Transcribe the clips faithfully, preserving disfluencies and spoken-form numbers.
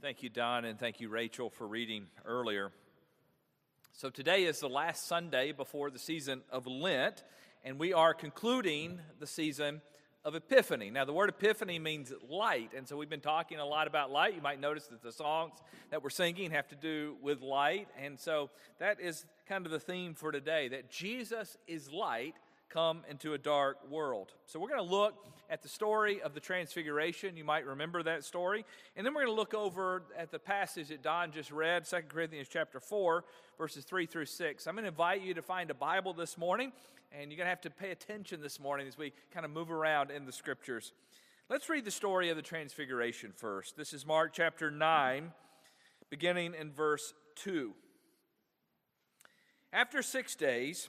Thank you, Don, and thank you, Rachel, for reading earlier. So today is the last Sunday before the season of Lent, and we are concluding the season of Epiphany. Now, the word Epiphany means light, and so we've been talking a lot about light. You might notice that the songs that we're singing have to do with light, and so that is kind of the theme for today, that Jesus is light come into a dark world. So we're going to look at the story of the Transfiguration. You might remember that story. And then we're going to look over at the passage that Don just read, Second Corinthians chapter four, verses three through six. I'm going to invite you to find a Bible this morning, and you're going to have to pay attention this morning as we kind of move around in the Scriptures. Let's read the story of the Transfiguration first. This is Mark chapter nine, beginning in verse two. After six days,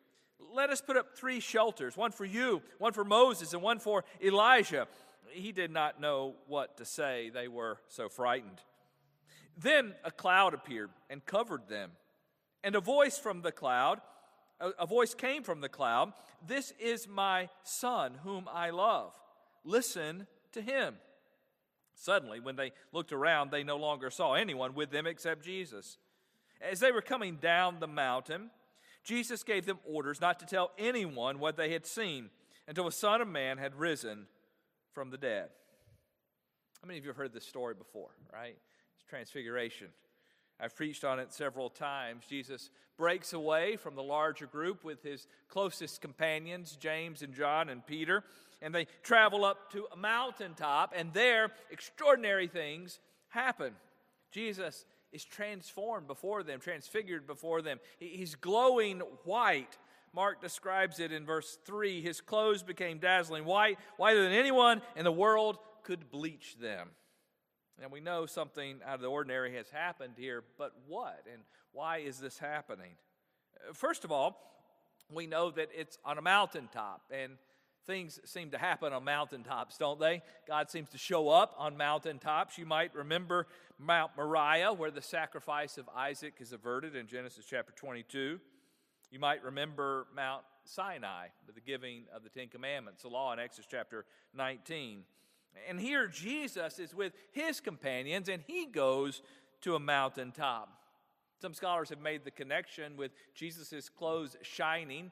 Let us put up three shelters, one for you, one for Moses, and one for Elijah." He did not know what to say. They were so frightened. Then a cloud appeared and covered them. And a voice from the cloud, a voice came from the cloud, "This is my son whom I love. Listen to him." Suddenly, when they looked around, they no longer saw anyone with them except Jesus. As they were coming down the mountain, Jesus gave them orders not to tell anyone what they had seen until the Son of Man had risen from the dead. How many of you have heard this story before, right? It's Transfiguration. I've preached on it several times. Jesus breaks away from the larger group with his closest companions, James and John and Peter, and they travel up to a mountaintop, and there extraordinary things happen. Jesus is transformed before them, transfigured before them. He's glowing white. Mark describes it in verse three. His clothes became dazzling white, whiter than anyone in the world could bleach them. And we know something out of the ordinary has happened here, but what and why is this happening? First of all, we know that it's on a mountaintop, and things seem to happen on mountaintops, don't they? God seems to show up on mountaintops. You might remember Mount Moriah, where the sacrifice of Isaac is averted in Genesis chapter twenty-two. You might remember Mount Sinai, with the giving of the Ten Commandments, the law in Exodus chapter nineteen. And here Jesus is with his companions, and he goes to a mountaintop. Some scholars have made the connection with Jesus' clothes shining,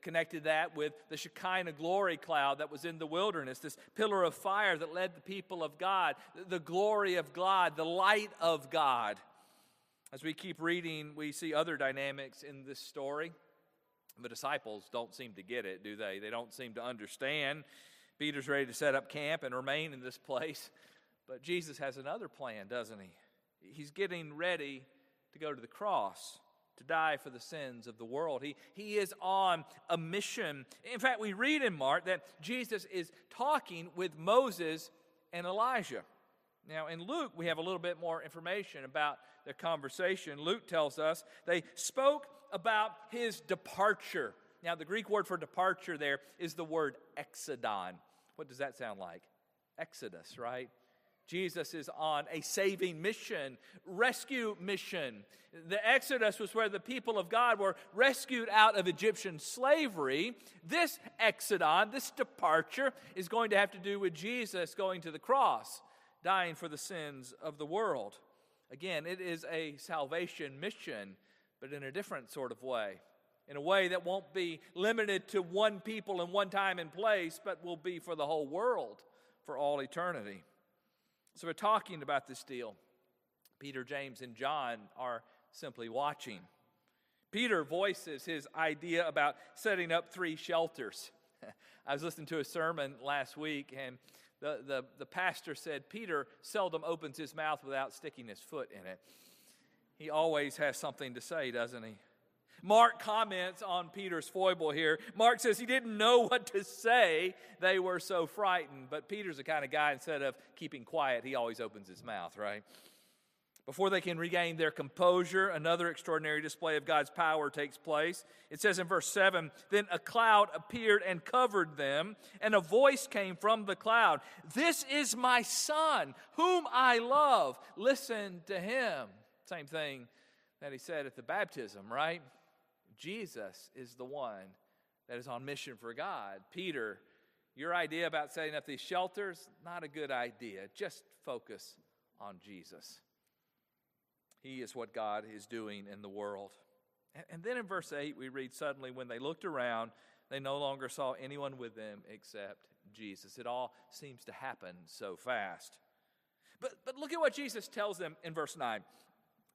connected that with the Shekinah glory cloud that was in the wilderness, this pillar of fire that led the people of God, the glory of God, the light of God. As we keep reading, we see other dynamics in this story. The disciples don't seem to get it, do they? They don't seem to understand. Peter's ready to set up camp and remain in this place, but Jesus has another plan, doesn't he? He's getting ready to go to the cross, to die for the sins of the world. He, he is on a mission. In fact, we read in Mark that Jesus is talking with Moses and Elijah. Now, in Luke, we have a little bit more information about their conversation. Luke tells us they spoke about his departure. Now, the Greek word for departure there is the word exodon. What does that sound like? Exodus, right? Jesus is on a saving mission, rescue mission. The Exodus was where the people of God were rescued out of Egyptian slavery. This exodon, this departure, is going to have to do with Jesus going to the cross, dying for the sins of the world. Again, it is a salvation mission, but in a different sort of way, in a way that won't be limited to one people and one time and place, but will be for the whole world for all eternity. So we're talking about this deal. Peter, James, and John are simply watching. Peter voices his idea about setting up three shelters. I was listening to a sermon last week, and the, the, the pastor said Peter seldom opens his mouth without sticking his foot in it. He always has something to say, doesn't he? Mark comments on Peter's foible here. Mark says he didn't know what to say. They were so frightened. But Peter's the kind of guy, instead of keeping quiet, he always opens his mouth, right? Before they can regain their composure, another extraordinary display of God's power takes place. It says in verse seven, "Then a cloud appeared and covered them, and a voice came from the cloud. 'This is my son, whom I love. Listen to him.'" Same thing that he said at the baptism, right? Jesus is the one that is on mission for God. Peter, your idea about setting up these shelters, not a good idea. Just focus on Jesus. He is what God is doing in the world. And then in verse eight, we read, "Suddenly when they looked around, they no longer saw anyone with them except Jesus." It all seems to happen so fast. But, but look at what Jesus tells them in verse nine.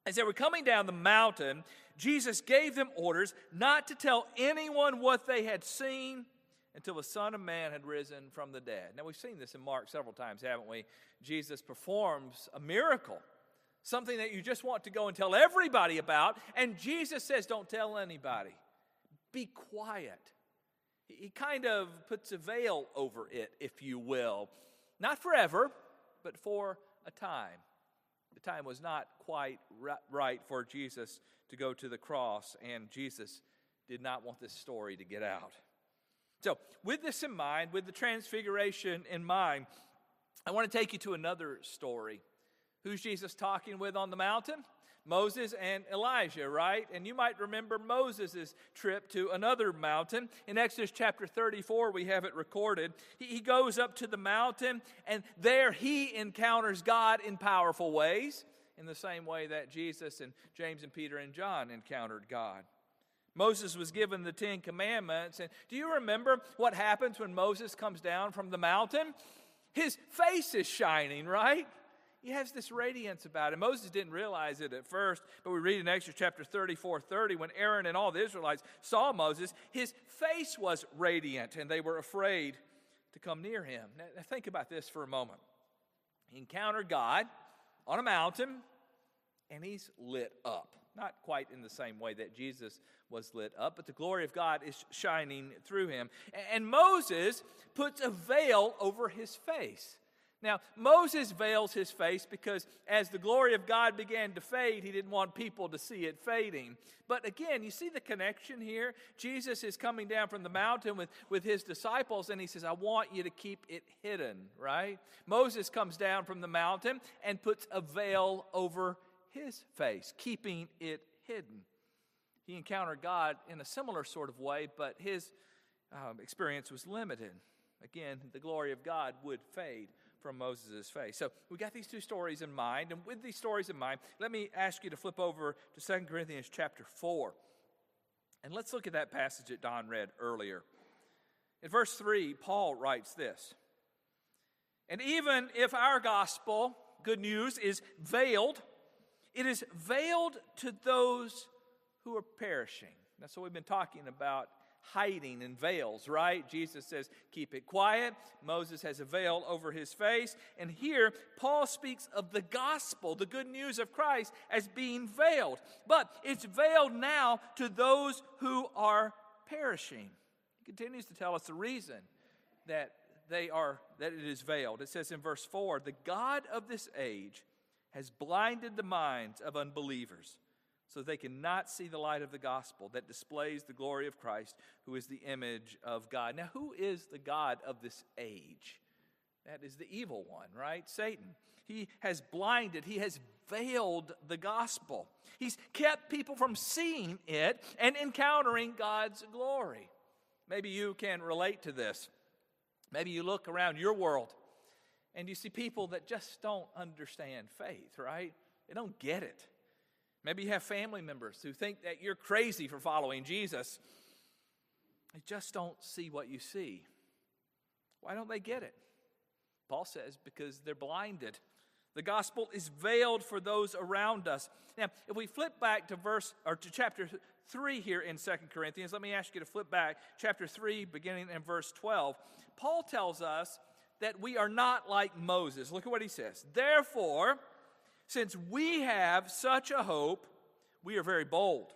As they were coming down the mountain, Jesus gave them orders not to tell anyone what they had seen until the Son of Man had risen from the dead. Now, we've seen this in Mark several times, haven't we? Jesus performs a miracle, something that you just want to go and tell everybody about, and Jesus says, "Don't tell anybody. Be quiet." He kind of puts a veil over it, if you will. Not forever, but for a time. The time was not quite right for Jesus to go to the cross, and Jesus did not want this story to get out. So, with this in mind, with the transfiguration in mind, I want to take you to another story. Who's Jesus talking with on the mountain? Moses and Elijah, right? And you might remember Moses' trip to another mountain. In Exodus chapter thirty-four, we have it recorded. He goes up to the mountain, and there he encounters God in powerful ways, in the same way that Jesus and James and Peter and John encountered God. Moses was given the Ten Commandments, and do you remember what happens when Moses comes down from the mountain? His face is shining, right? He has this radiance about him. Moses didn't realize it at first, but we read in Exodus chapter thirty-four, thirty, when Aaron and all the Israelites saw Moses, his face was radiant, and they were afraid to come near him. Now, think about this for a moment. He encountered God on a mountain, and he's lit up. Not quite in the same way that Jesus was lit up, but the glory of God is shining through him. And Moses puts a veil over his face. Now, Moses veils his face because as the glory of God began to fade, he didn't want people to see it fading. But again, you see the connection here? Jesus is coming down from the mountain with, with his disciples, and he says, "I want you to keep it hidden," right? Moses comes down from the mountain and puts a veil over his face, keeping it hidden. He encountered God in a similar sort of way, but his um, experience was limited. Again, the glory of God would fade from Moses' face. So we got these two stories in mind, and with these stories in mind, let me ask you to flip over to Second Corinthians chapter four, and let's look at that passage that Don read earlier. In verse three, Paul writes this, "And even if our gospel, good news, is veiled, it is veiled to those who are perishing." That's what we've been talking about. Hiding in veils, right? Jesus says, "Keep it quiet." Moses has a veil over his face. And here, Paul speaks of the gospel, the good news of Christ, as being veiled. But it's veiled now to those who are perishing. He continues to tell us the reason that they are, that it is veiled. It says in verse four, "The God of this age has blinded the minds of unbelievers, so they cannot see the light of the gospel that displays the glory of Christ, who is the image of God." Now, who is the God of this age? That is the evil one, right? Satan. He has blinded, he has veiled the gospel. He's kept people from seeing it and encountering God's glory. Maybe you can relate to this. Maybe you look around your world and you see people that just don't understand faith, right? They don't get it. Maybe you have family members who think that you're crazy for following Jesus. They just don't see what you see. Why don't they get it? Paul says, because they're blinded. The gospel is veiled for those around us. Now, if we flip back to verse or to chapter three here in Second Corinthians, let me ask you to flip back chapter three beginning in verse twelve. Paul tells us that we are not like Moses. Look at what he says. "Therefore, since we have such a hope, we are very bold.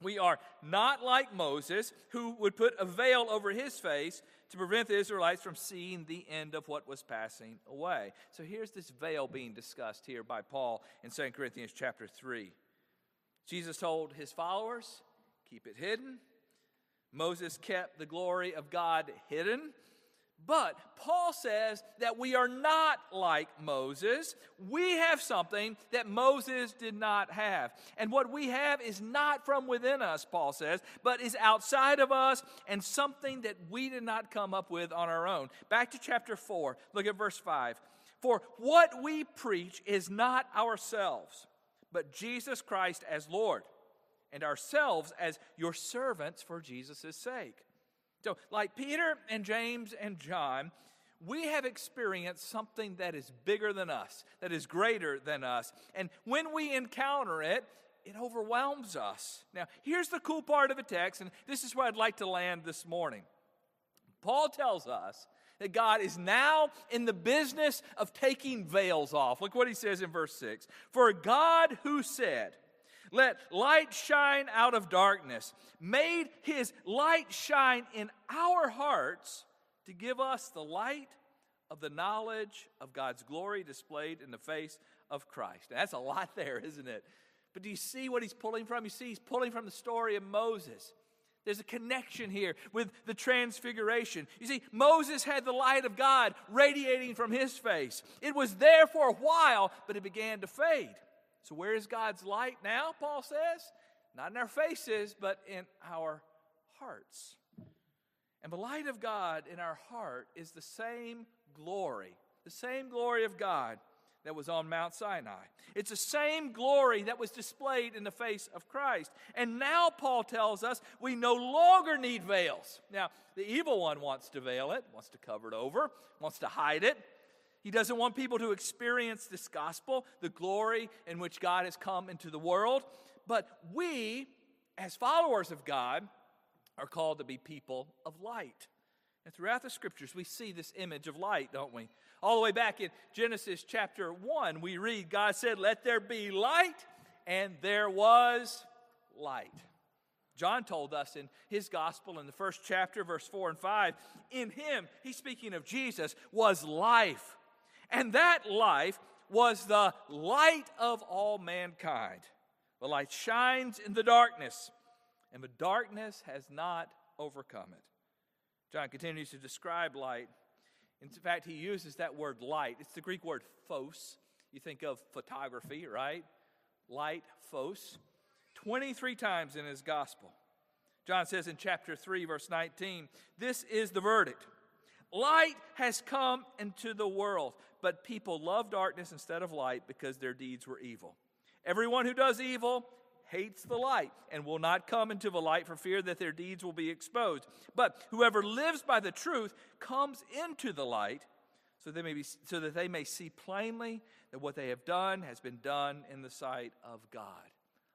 We are not like Moses, who would put a veil over his face to prevent the Israelites from seeing the end of what was passing away. So here's this veil being discussed here by Paul in Second Corinthians chapter three. Jesus told his followers, keep it hidden. Moses kept the glory of God hidden. But Paul says that we are not like Moses. We have something that Moses did not have. And what we have is not from within us, Paul says, but is outside of us and something that we did not come up with on our own. Back to chapter four, look at verse five. For what we preach is not ourselves, but Jesus Christ as Lord, and ourselves as your servants for Jesus' sake. So, like Peter and James and John, we have experienced something that is bigger than us, that is greater than us. And when we encounter it, it overwhelms us. Now, here's the cool part of the text, and this is where I'd like to land this morning. Paul tells us that God is now in the business of taking veils off. Look what he says in verse six. For God who said, let light shine out of darkness, made his light shine in our hearts to give us the light of the knowledge of God's glory displayed in the face of Christ. Now, that's a lot there, isn't it? But do you see what he's pulling from? You see, he's pulling from the story of Moses. There's a connection here with the transfiguration. You see, Moses had the light of God radiating from his face. It was there for a while, but it began to fade. So where is God's light now, Paul says? Not in our faces, but in our hearts. And the light of God in our heart is the same glory, the same glory of God that was on Mount Sinai. It's the same glory that was displayed in the face of Christ. And now Paul tells us we no longer need veils. Now, the evil one wants to veil it, wants to cover it over, wants to hide it. He doesn't want people to experience this gospel, the glory in which God has come into the world. But we, as followers of God, are called to be people of light. And throughout the scriptures, we see this image of light, don't we? All the way back in Genesis chapter one, we read, God said, let there be light, and there was light. John told us in his gospel in the first chapter, verse four and five, in him, he's speaking of Jesus, was life. And that life was the light of all mankind. The light shines in the darkness, and the darkness has not overcome it. John continues to describe light. In fact, he uses that word light. It's the Greek word phos. You think of photography, right? Light, phos. twenty-three times in his gospel. John says in chapter three, verse nineteen, this is the verdict. Light has come into the world, but people love darkness instead of light because their deeds were evil. Everyone who does evil hates the light and will not come into the light for fear that their deeds will be exposed. But whoever lives by the truth comes into the light so, they may be, so that they may see plainly that what they have done has been done in the sight of God.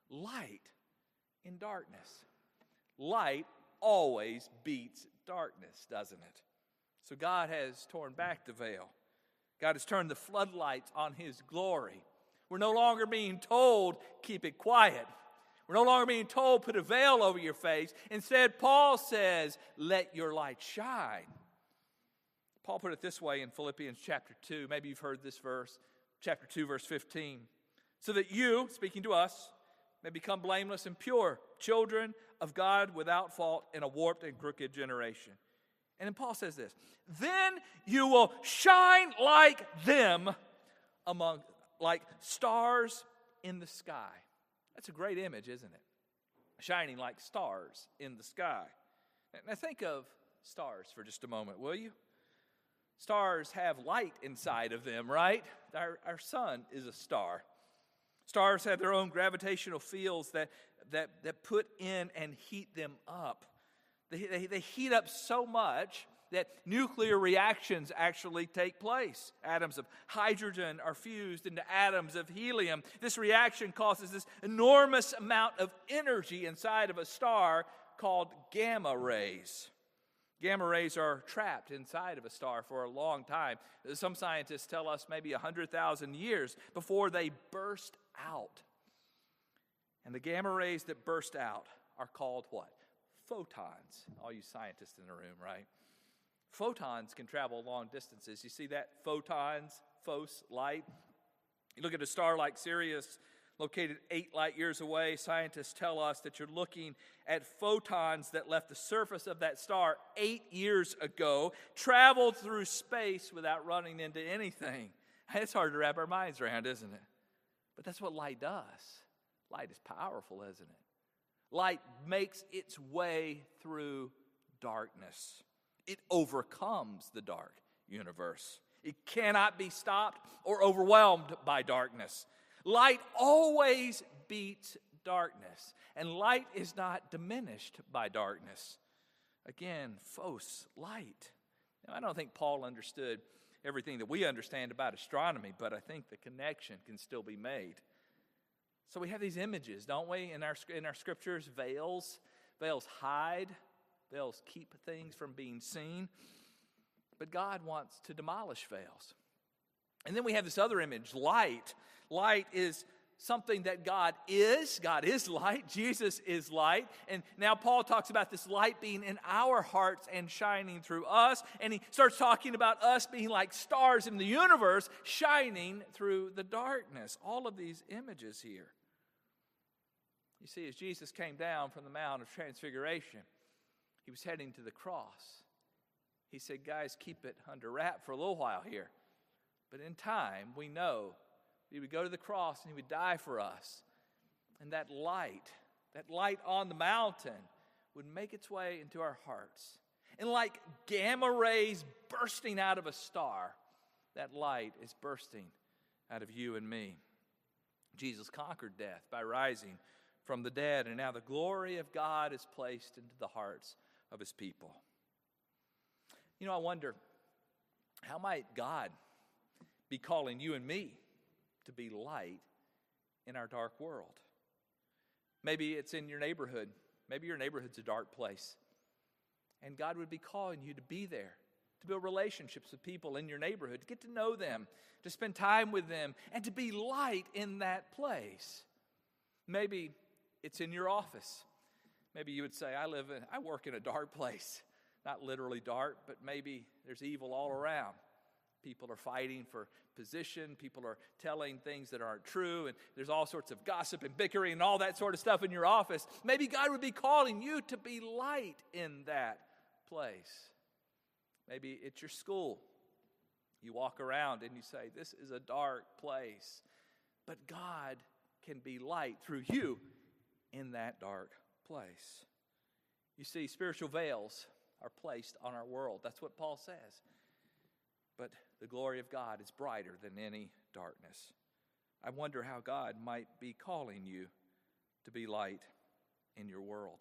Light in darkness. Light always beats darkness, doesn't it? So God has torn back the veil. God has turned the floodlights on his glory. We're no longer being told, keep it quiet. We're no longer being told, put a veil over your face. Instead, Paul says, let your light shine. Paul put it this way in Philippians chapter two. Maybe you've heard this verse. Chapter two, verse fifteen. So that you, speaking to us, may become blameless and pure, children of God without fault in a warped and crooked generation. And then Paul says this, then you will shine like them among, like stars in the sky. That's a great image, isn't it? Shining like stars in the sky. Now think of stars for just a moment, will you? Stars have light inside of them, right? Our, our sun is a star. Stars have their own gravitational fields that, that, that put in and heat them up. They, they, they heat up so much that nuclear reactions actually take place. Atoms of hydrogen are fused into atoms of helium. This reaction causes this enormous amount of energy inside of a star called gamma rays. Gamma rays are trapped inside of a star for a long time. Some scientists tell us maybe one hundred thousand years before they burst out. And the gamma rays that burst out are called what? Photons. All you scientists in the room, right? Photons can travel long distances. You see that? Photons, phos, light. You look at a star like Sirius, located eight light years away. Scientists tell us that you're looking at photons that left the surface of that star eight years ago, traveled through space without running into anything. It's hard to wrap our minds around, isn't it? But that's what light does. Light is powerful, isn't it? Light makes its way through darkness. It overcomes the dark universe. It cannot be stopped or overwhelmed by darkness. Light always beats darkness, and light is not diminished by darkness. Again, phos, light. Now, I don't think Paul understood everything that we understand about astronomy, but I think the connection can still be made. So we have these images, don't we, in our in our scriptures? Veils, veils hide, veils keep things from being seen. But God wants to demolish veils. And then we have this other image, light. Light is something that God is. God is light. Jesus is light. And now Paul talks about this light being in our hearts and shining through us. And he starts talking about us being like stars in the universe, shining through the darkness. All of these images here. You see, as Jesus came down from the Mount of Transfiguration, he was heading to the cross. He said, guys, keep it under wrap for a little while here. But in time, we know that he would go to the cross and he would die for us. And that light, that light on the mountain would make its way into our hearts. And like gamma rays bursting out of a star, that light is bursting out of you and me. Jesus conquered death by rising from the dead. And now the glory of God is placed into the hearts of his people. You know, I wonder, how might God be calling you and me to be light in our dark world? Maybe it's in your neighborhood. Maybe your neighborhood's a dark place. And God would be calling you to be there, to build relationships with people in your neighborhood, to get to know them, to spend time with them, and to be light in that place. Maybe it's in your office. Maybe you would say, I live in, I work in a dark place. Not literally dark, but maybe there's evil all around. People are fighting for position. People are telling things that aren't true. And there's all sorts of gossip and bickering and all that sort of stuff in your office. Maybe God would be calling you to be light in that place. Maybe it's your school. You walk around and you say, this is a dark place. But God can be light through you in that dark place. You see, spiritual veils are placed on our world. That's what Paul says. But the glory of God is brighter than any darkness. I wonder how God might be calling you to be light in your world.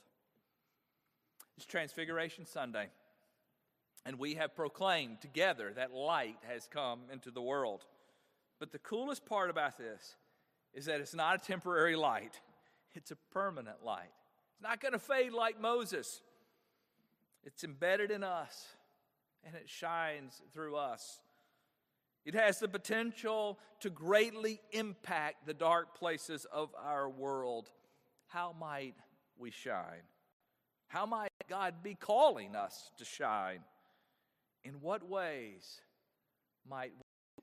It's Transfiguration Sunday, and we have proclaimed together that light has come into the world. But the coolest part about this is that it's not a temporary light. It's a permanent light. It's not going to fade like Moses. It's embedded in us, and it shines through us. It has the potential to greatly impact the dark places of our world. How might we shine? How might God be calling us to shine? In what ways might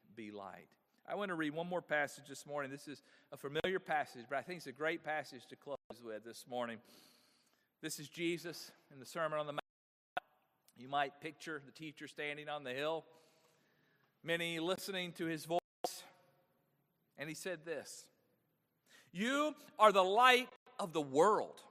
we be light? I want to read one more passage this morning. This is a familiar passage, but I think it's a great passage to close with this morning. This is Jesus in the Sermon on the Mount. You might picture the teacher standing on the hill, many listening to his voice, and he said this, "You are the light of the world.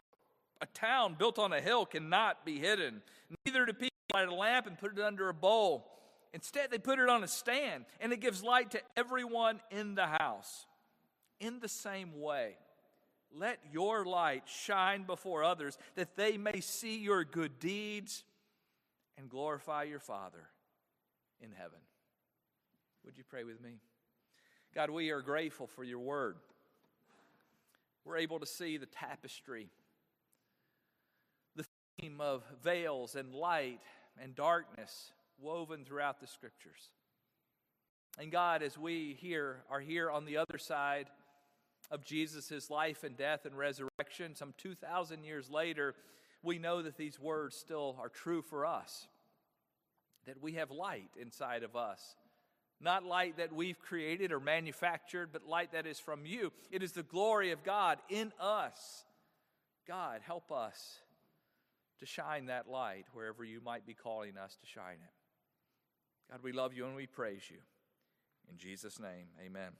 A town built on a hill cannot be hidden. Neither do people light a lamp and put it under a bowl. Instead, they put it on a stand, and it gives light to everyone in the house. In the same way, let your light shine before others, that they may see your good deeds and glorify your Father in heaven." Would you pray with me? God, we are grateful for your word. We're able to see the tapestry, the theme of veils and light and darkness woven throughout the scriptures. And God, as we here are here on the other side of Jesus' life and death and resurrection, some two thousand years later, we know that these words still are true for us. that we have light inside of us. Not light that we've created or manufactured, but light that is from you. It is the glory of God in us. God, help us to shine that light wherever you might be calling us to shine it. God, we love you and we praise you. In Jesus' name, amen.